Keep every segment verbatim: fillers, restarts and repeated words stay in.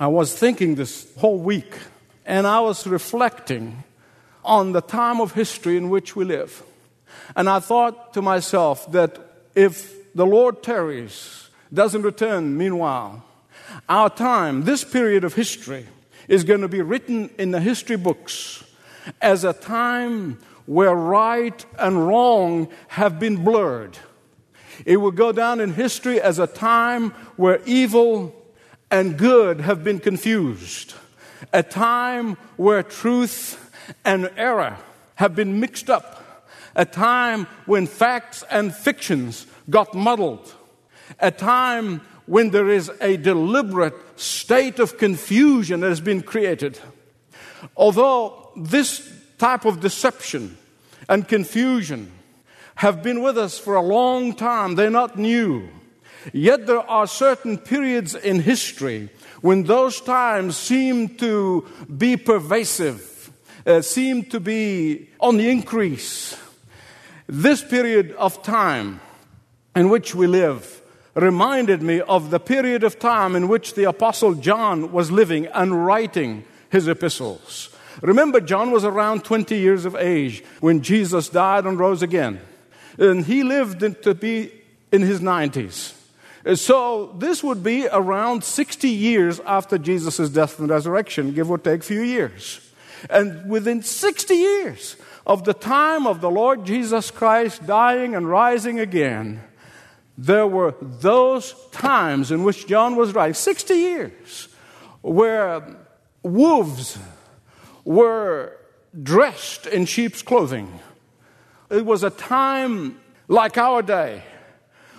I was thinking this whole week, and I was reflecting on the time of history in which we live. And I thought to myself that if the Lord tarries, doesn't return meanwhile, our time, this period of history, is going to be written in the history books as a time where right and wrong have been blurred. It will go down in history as a time where evil and good have been confused, a time where truth and error have been mixed up, a time when facts and fictions got muddled, a time when there is a deliberate state of confusion that has been created. Although this type of deception and confusion have been with us for a long time, they're not new. Yet there are certain periods in history when those times seem to be pervasive, uh, seem to be on the increase. This period of time in which we live reminded me of the period of time in which the Apostle John was living and writing his epistles. Remember, John was around twenty years of age when Jesus died and rose again. And he lived to be in his nineties. So this would be around sixty years after Jesus' death and resurrection, give or take a few years. And within sixty years of the time of the Lord Jesus Christ dying and rising again, there were those times in which John was writing, sixty years, where wolves were dressed in sheep's clothing. It was a time like our day,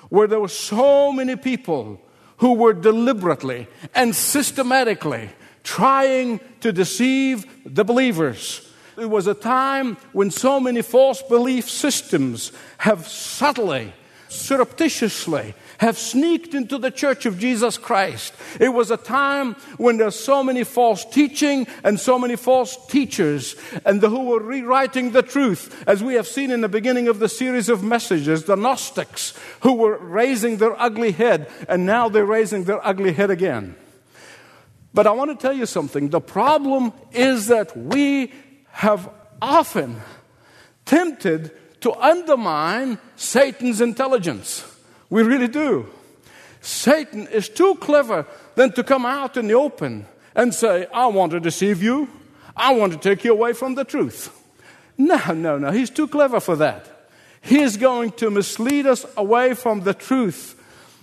where there were so many people who were deliberately and systematically trying to deceive the believers. It was a time when so many false belief systems have subtly, surreptitiously, have sneaked into the church of Jesus Christ. It was a time when there's so many false teaching and so many false teachers and the, who were rewriting the truth, as we have seen in the beginning of the series of messages, the Gnostics, who were raising their ugly head, and now they're raising their ugly head again. But I want to tell you something. The problem is that we have often tempted to undermine Satan's intelligence. We really do. Satan is too clever than to come out in the open and say, I want to deceive you. I want to take you away from the truth. No, no, no. He's too clever for that. He is going to mislead us away from the truth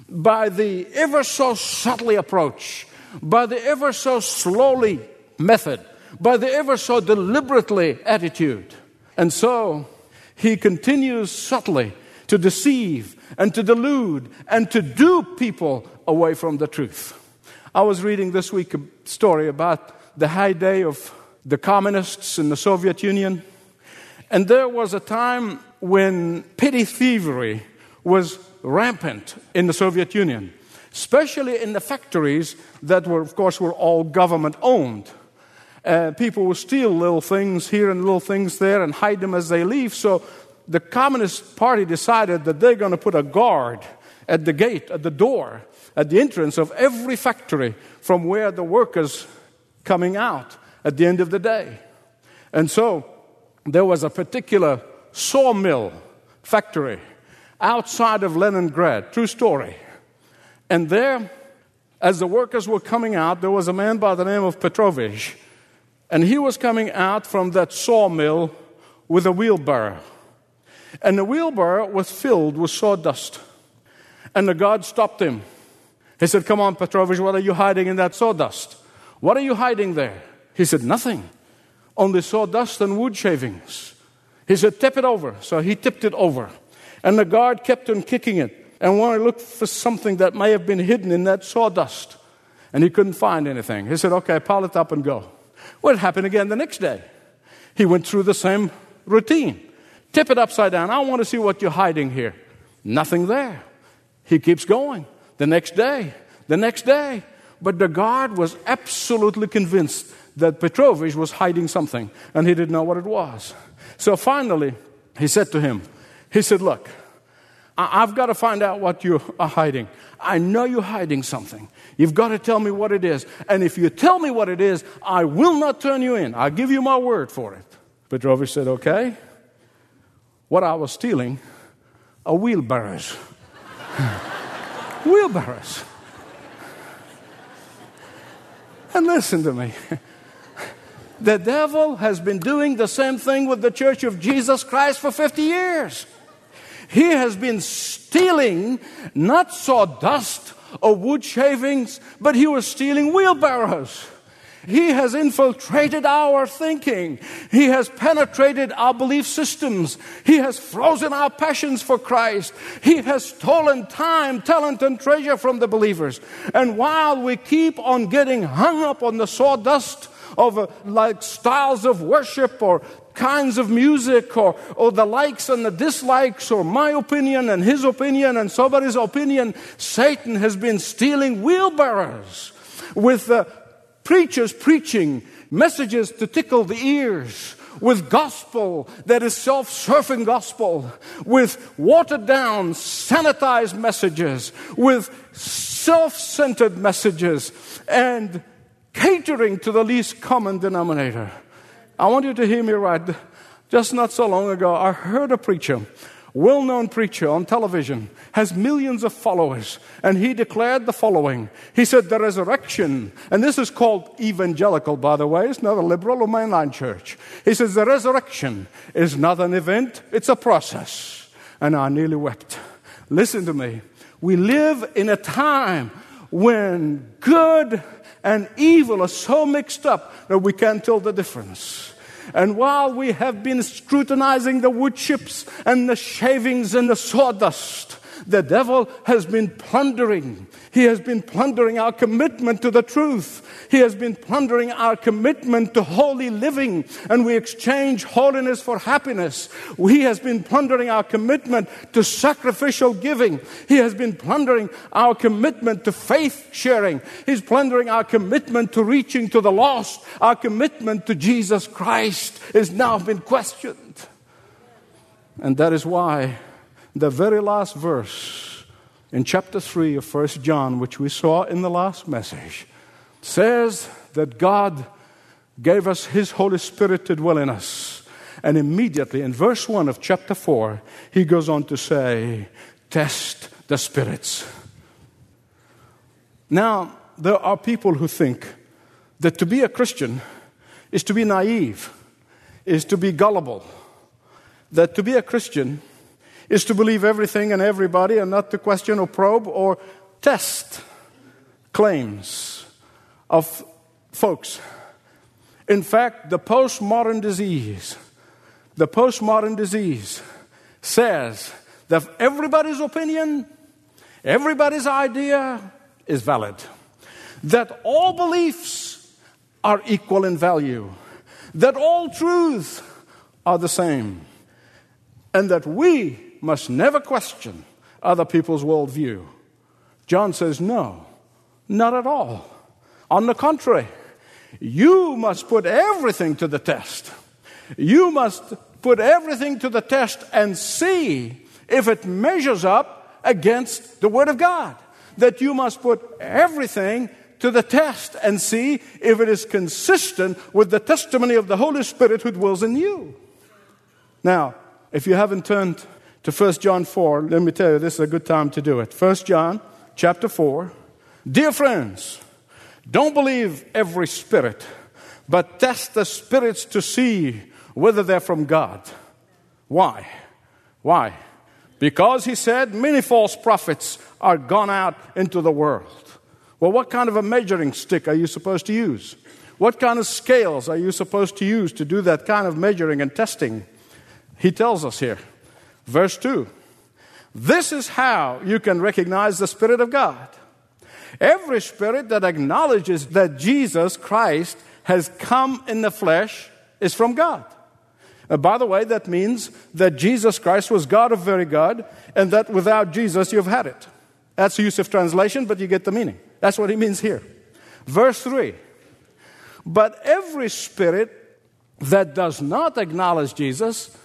by the ever so subtly approach, by the ever so slowly method, by the ever so deliberately attitude. And so he continues subtly to deceive and to delude and to dupe people away from the truth. I was reading this week a story about the heyday of the communists in the Soviet Union. And there was a time when petty thievery was rampant in the Soviet Union, especially in the factories that were, of course, were all government-owned. Uh, people would steal little things here and little things there and hide them as they leave. So the Communist Party decided that they're going to put a guard at the gate, at the door, at the entrance of every factory from where the workers coming out at the end of the day. And so there was a particular sawmill factory outside of Leningrad, true story. And there, as the workers were coming out, there was a man by the name of Petrovich, and he was coming out from that sawmill with a wheelbarrow. And the wheelbarrow was filled with sawdust. And the guard stopped him. He said, come on, Petrovich, what are you hiding in that sawdust? What are you hiding there? He said, nothing. Only sawdust and wood shavings. He said, tip it over. So he tipped it over. And the guard kept on kicking it. And wanted to look for something that may have been hidden in that sawdust. And he couldn't find anything. He said, okay, pile it up and go. Well, it happened again the next day. He went through the same routine. Tip it upside down. I want to see what you're hiding here. Nothing there. He keeps going. The next day, the next day. But the guard was absolutely convinced that Petrovich was hiding something, and he didn't know what it was. So finally, he said to him, he said, look, I've got to find out what you are hiding. I know you're hiding something. You've got to tell me what it is. And if you tell me what it is, I will not turn you in. I'll give you my word for it. Petrovich said, okay. What I was stealing are wheelbarrows. Wheelbarrows. And listen to me. The devil has been doing the same thing with the Church of Jesus Christ for fifty years. He has been stealing not sawdust or wood shavings, but he was stealing wheelbarrows. He has infiltrated our thinking. He has penetrated our belief systems. He has frozen our passions for Christ. He has stolen time, talent, and treasure from the believers. And while we keep on getting hung up on the sawdust of uh, like styles of worship or kinds of music or, or the likes and the dislikes or my opinion and his opinion and somebody's opinion, Satan has been stealing wheelbarrows with uh, preachers preaching messages to tickle the ears, with gospel that is self-serving gospel, with watered-down, sanitized messages, with self-centered messages, and catering to the least common denominator. I want you to hear me right. Just not so long ago, I heard a preacher, well-known preacher on television, has millions of followers, and he declared the following. He said, the resurrection, and this is called evangelical, by the way. It's not a liberal or mainline church. He says, the resurrection is not an event, it's a process. And I nearly wept. Listen to me. We live in a time when good and evil are so mixed up that we can't tell the difference. And while we have been scrutinizing the wood chips and the shavings and the sawdust, the devil has been plundering. He has been plundering our commitment to the truth. He has been plundering our commitment to holy living, and we exchange holiness for happiness. He has been plundering our commitment to sacrificial giving. He has been plundering our commitment to faith sharing. He's plundering our commitment to reaching to the lost. Our commitment to Jesus Christ has now been questioned. And that is why the very last verse in chapter three of First John, which we saw in the last message, says that God gave us His Holy Spirit to dwell in us. And immediately in verse one of chapter four, he goes on to say, test the spirits. Now, there are people who think that to be a Christian is to be naive, is to be gullible, that to be a Christian is to believe everything and everybody and not to question or probe or test claims of folks. In fact, the postmodern disease, the postmodern disease says that everybody's opinion, everybody's idea is valid, that all beliefs are equal in value, that all truths are the same, and that we must never question other people's worldview. John says, no, not at all. On the contrary, you must put everything to the test. You must put everything to the test and see if it measures up against the Word of God. That you must put everything to the test and see if it is consistent with the testimony of the Holy Spirit who dwells in you. Now, if you haven't turned to First John four, let me tell you, this is a good time to do it. First John chapter four. Dear friends, don't believe every spirit, but test the spirits to see whether they're from God. Why? Why? Because, he said, many false prophets are gone out into the world. Well, what kind of a measuring stick are you supposed to use? What kind of scales are you supposed to use to do that kind of measuring and testing? He tells us here. Verse two, this is how you can recognize the Spirit of God. Every spirit that acknowledges that Jesus Christ has come in the flesh is from God. Uh, by the way, that means that Jesus Christ was God of very God, and that without Jesus you've had it. That's a Youssef translation, but you get the meaning. That's what he means here. Verse three, but every spirit that does not acknowledge Jesus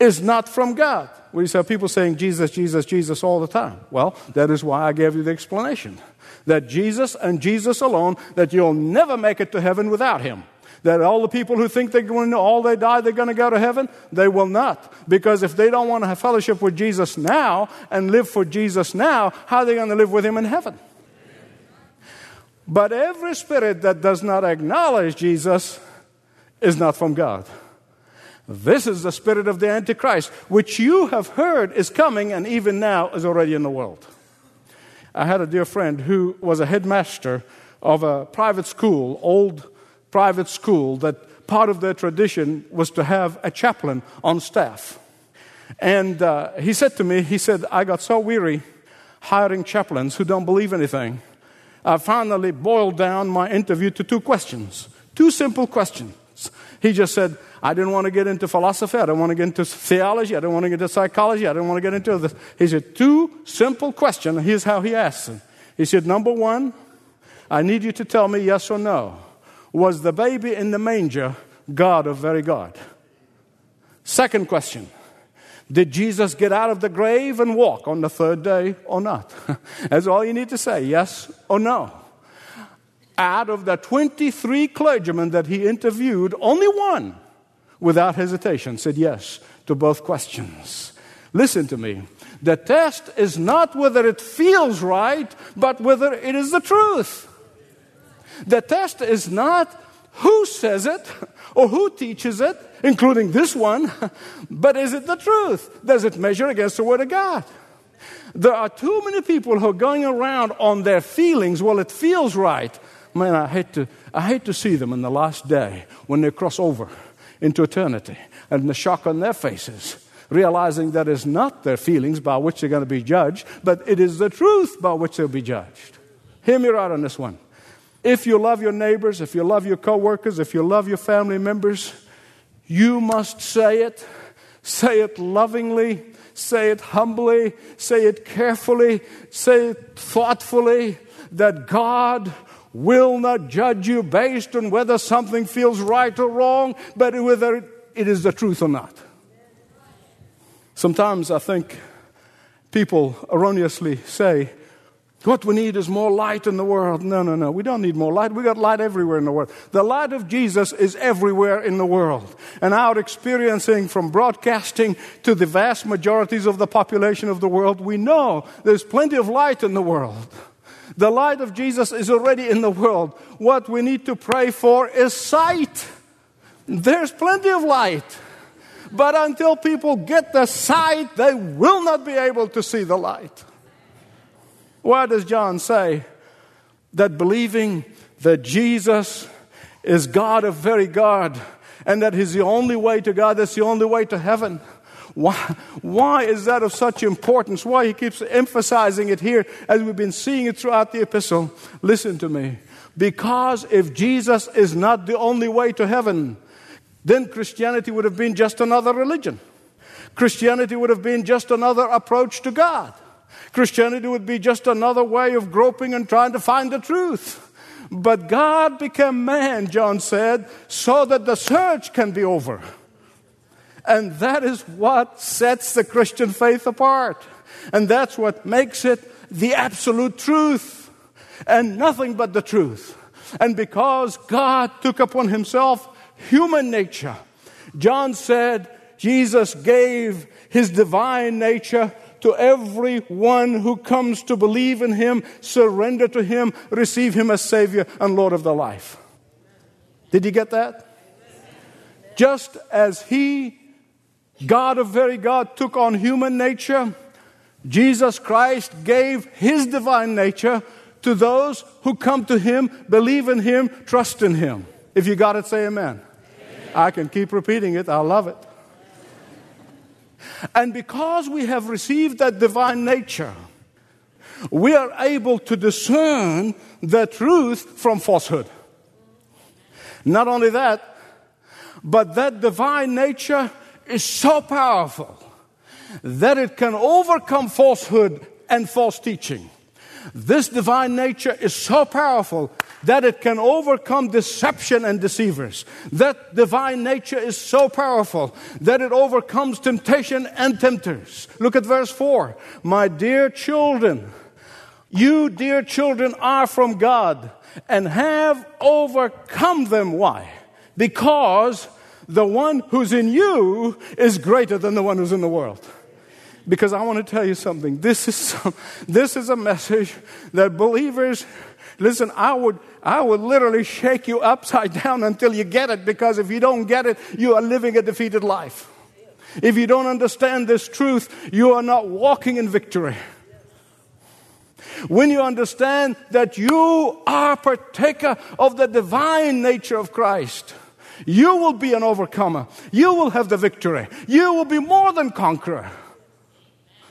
is not from God. We just have people saying Jesus, Jesus, Jesus all the time. Well, that is why I gave you the explanation. That Jesus and Jesus alone, that you'll never make it to heaven without him. That all the people who think they're going to, all they die, they're going to go to heaven, they will not. Because if they don't want to have fellowship with Jesus now and live for Jesus now, how are they going to live with him in heaven? But every spirit that does not acknowledge Jesus is not from God. This is the spirit of the Antichrist, which you have heard is coming and even now is already in the world. I had a dear friend who was a headmaster of a private school, old private school, that part of their tradition was to have a chaplain on staff. And uh, he said to me, he said, I got so weary hiring chaplains who don't believe anything. I finally boiled down my interview to two questions, two simple questions. He just said, I didn't want to get into philosophy. I don't want to get into theology. I don't want to get into psychology. I don't want to get into this. He said, two simple questions. Here's how he asked them. He said, number one, I need you to tell me yes or no. Was the baby in the manger God or very God? Second question, did Jesus get out of the grave and walk on the third day or not? That's all you need to say, yes or no. Out of the twenty-three clergymen that he interviewed, only one, without hesitation, said yes to both questions. Listen to me. The test is not whether it feels right, but whether it is the truth. The test is not who says it or who teaches it, including this one, but is it the truth? Does it measure against the Word of God? There are too many people who are going around on their feelings. Well, it feels right. Man, I hate to, I hate to see them in the last day when they cross over into eternity and the shock on their faces, realizing that it's not their feelings by which they're going to be judged, but it is the truth by which they'll be judged. Hear me right on this one. If you love your neighbors, if you love your coworkers, if you love your family members, you must say it. Say it lovingly. Say it humbly. Say it carefully. Say it thoughtfully, that God will not judge you based on whether something feels right or wrong, but whether it is the truth or not. Sometimes I think people erroneously say, what we need is more light in the world. No, no, no. We don't need more light. We got light everywhere in the world. The light of Jesus is everywhere in the world. And our experiencing from broadcasting to the vast majorities of the population of the world, we know there's plenty of light in the world. The light of Jesus is already in the world. What we need to pray for is sight. There's plenty of light. But until people get the sight, they will not be able to see the light. Why does John say that believing that Jesus is God of very God and that he's the only way to God, that's the only way to heaven? Why, why is that of such importance? Why he keeps emphasizing it here as we've been seeing it throughout the epistle? Listen to me. Because if Jesus is not the only way to heaven, then Christianity would have been just another religion. Christianity would have been just another approach to God. Christianity would be just another way of groping and trying to find the truth. But God became man, John said, so that the search can be over. And that is what sets the Christian faith apart. And that's what makes it the absolute truth and nothing but the truth. And because God took upon himself human nature, John said Jesus gave his divine nature to everyone who comes to believe in him, surrender to him, receive him as Savior and Lord of their life. Did you get that? Just as he, God of very God, took on human nature, Jesus Christ gave his divine nature to those who come to him, believe in him, trust in him. If you got it, say amen. Amen. I can keep repeating it. I love it. And because we have received that divine nature, we are able to discern the truth from falsehood. Not only that, but that divine nature is so powerful that it can overcome falsehood and false teaching. This divine nature is so powerful that it can overcome deception and deceivers. That divine nature is so powerful that it overcomes temptation and tempters. Look at verse four. My dear children, you dear children are from God and have overcome them. Why? Because the one who's in you is greater than the one who's in the world. Because I want to tell you something. This is some, this is a message that believers, listen, I would I would literally shake you upside down until you get it, because if you don't get it, you are living a defeated life. If you don't understand this truth, you are not walking in victory. When you understand that you are partaker of the divine nature of Christ, you will be an overcomer. You will have the victory. You will be more than conqueror.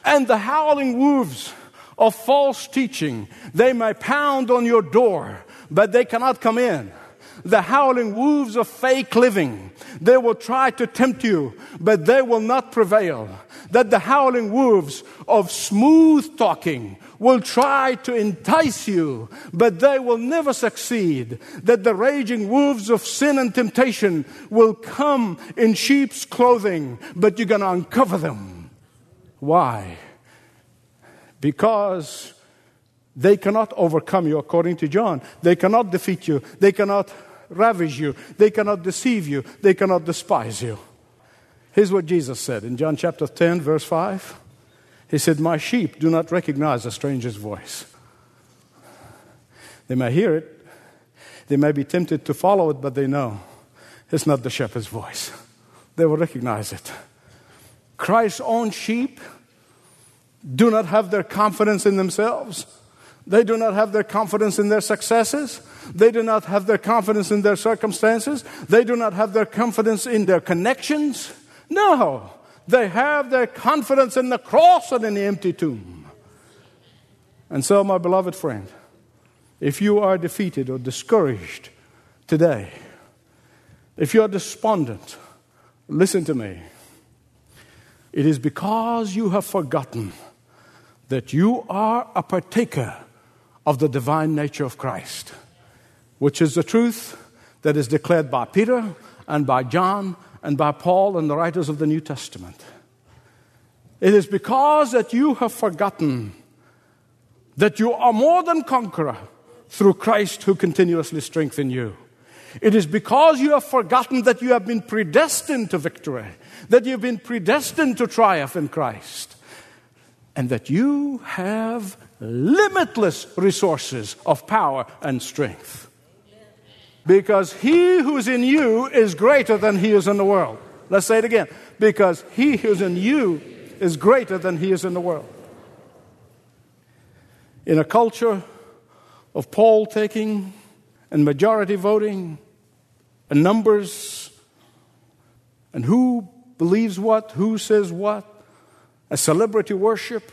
And the howling wolves of false teaching, they may pound on your door, but they cannot come in. The howling wolves of fake living, they will try to tempt you, but they will not prevail. That the howling wolves of smooth talking will try to entice you, but they will never succeed. That the raging wolves of sin and temptation will come in sheep's clothing, but you're going to uncover them. Why? Because they cannot overcome you, according to John. They cannot defeat you. They cannot ravage you. They cannot deceive you. They cannot despise you. Here's what Jesus said in John chapter ten, verse five. He said, my sheep do not recognize a stranger's voice. They may hear it. They may be tempted to follow it, but they know it's not the shepherd's voice. They will recognize it. Christ's own sheep do not have their confidence in themselves. They do not have their confidence in their successes. They do not have their confidence in their circumstances. They do not have their confidence in their connections. No, they have their confidence in the cross and in the empty tomb. And so, my beloved friend, if you are defeated or discouraged today, if you are despondent, listen to me. It is because you have forgotten that you are a partaker of the divine nature of Christ, which is the truth that is declared by Peter and by John and by Paul and the writers of the New Testament. It is because that you have forgotten that you are more than conqueror through Christ who continuously strengthens you. It is because you have forgotten that you have been predestined to victory, that you've been predestined to triumph in Christ, and that you have limitless resources of power and strength. Because he who's in you is greater than he is in the world. Let's say it again. Because he who's in you is greater than he is in the world. In a culture of poll taking and majority voting and numbers and who believes what, who says what, a celebrity worship,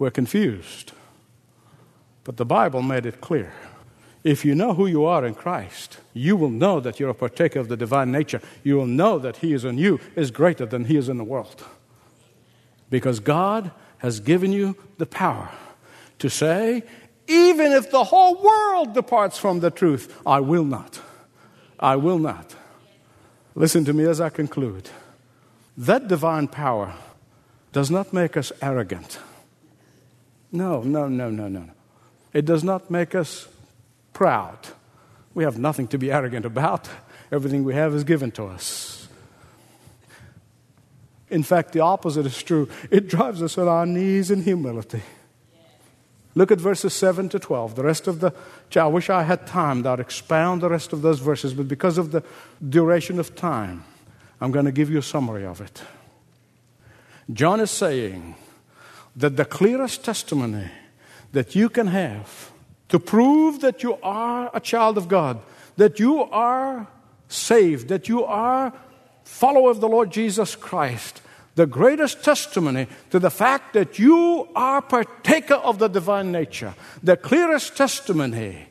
we're confused. But the Bible made it clear. If you know who you are in Christ, you will know that you're a partaker of the divine nature. You will know that he is in you is greater than he is in the world. Because God has given you the power to say, even if the whole world departs from the truth, I will not. I will not. Listen to me as I conclude. That divine power does not make us arrogant. No, no, no, no, no. It does not make us proud. We have nothing to be arrogant about. Everything we have is given to us. In fact, the opposite is true. It drives us on our knees in humility. Look at verses seven to twelve. The rest of the, I wish I had time that I'd expound the rest of those verses, but because of the duration of time, I'm going to give you a summary of it. John is saying that the clearest testimony that you can have to prove that you are a child of God, that you are saved, that you are a follower of the Lord Jesus Christ, the greatest testimony to the fact that you are partaker of the divine nature, the clearest testimony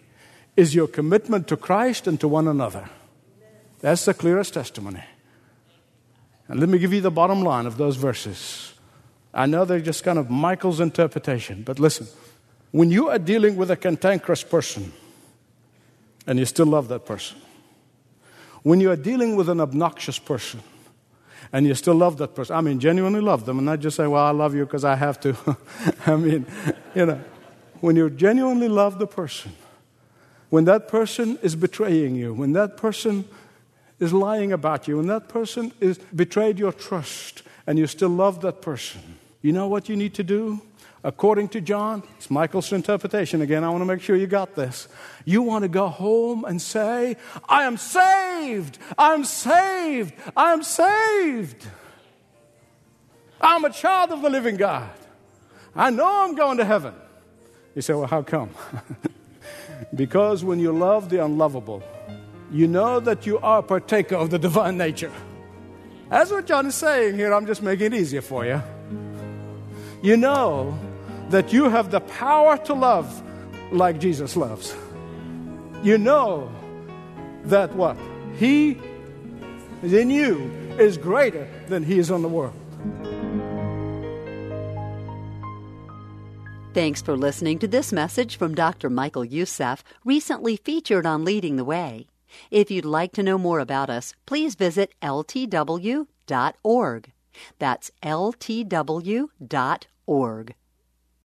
is your commitment to Christ and to one another. That's the clearest testimony. And let me give you the bottom line of those verses. I know they're just kind of Michael's interpretation, but listen. When you are dealing with a cantankerous person and you still love that person, when you are dealing with an obnoxious person and you still love that person, I mean, genuinely love them and not just say, well, I love you because I have to. I mean, you know, when you genuinely love the person, when that person is betraying you, when that person is lying about you, when that person is betrayed your trust and you still love that person, you know what you need to do? According to John, it's Michael's interpretation again. I want to make sure you got this. You want to go home and say, I am saved, I am saved, I am saved. I'm a child of the living God. I know I'm going to heaven. You say, well, how come? Because when you love the unlovable, you know that you are a partaker of the divine nature. That's what John is saying here. I'm just making it easier for you. You know that you have the power to love like Jesus loves. You know that what? He is in you is greater than he is in the world. Thanks for listening to this message from Doctor Michael Youssef, recently featured on Leading the Way. If you'd like to know more about us, please visit L T W dot org. That's L T W dot org.